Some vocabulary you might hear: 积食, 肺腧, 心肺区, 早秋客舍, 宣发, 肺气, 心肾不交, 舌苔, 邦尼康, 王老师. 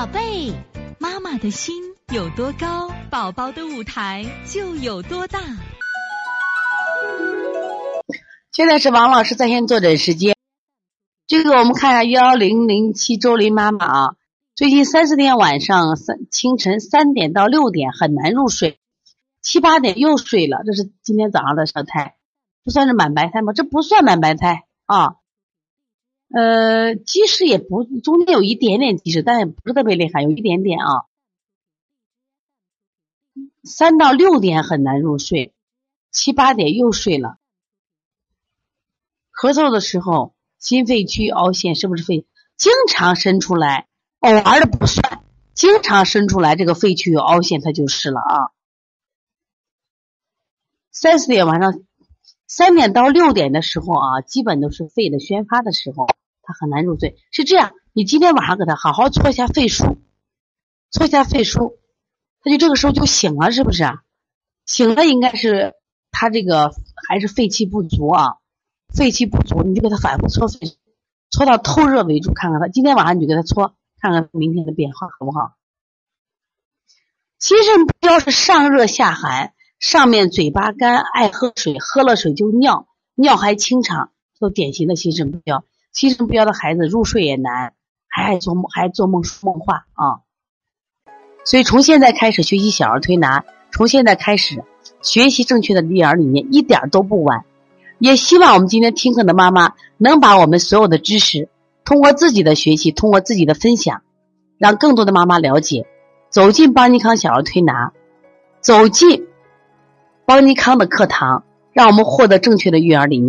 宝贝，妈妈的心有多高，宝宝的舞台就有多大。现在是王老师在线坐诊时间。这个我们看一下1007周林妈妈啊，最近34天晚上清晨3点到6点很难入睡，7、8点又睡了，这是今天早上的舌苔，这算是满白苔吗？这不算满白苔啊。积食也不，中间有一点点积食，但也不是特别厉害，有一点点啊。3到6点很难入睡，7、8点又睡了。咳嗽的时候，心肺区凹陷，是不是肺经常伸出来？偶尔的不算，经常伸出来，这个肺区有凹陷，它就是了啊。30点晚上3点到6点的时候啊，基本都是肺的宣发的时候。他很难入睡，是这样，你今天晚上给他好好搓一下肺腧，搓一下肺腧，他就这个时候就醒了，是不是啊？醒了应该是他这个还是肺气不足啊，肺气不足，你就给他反复搓肺，搓到透热为主，看看他今天晚上你就给他搓，看看明天的变化好不好。心肾不交是上热下寒，上面嘴巴干，爱喝水，喝了水就尿，尿还清长，就典型的心肾不交。心肾不交的孩子入睡也难，还爱做梦，还做梦说梦话啊。所以从现在开始学习小儿推拿，从现在开始学习正确的育儿理念，一点都不晚。也希望我们今天听课的妈妈能把我们所有的知识通过自己的学习，通过自己的分享，让更多的妈妈了解，走进邦尼康小儿推拿，走进邦尼康的课堂，让我们获得正确的育儿理念。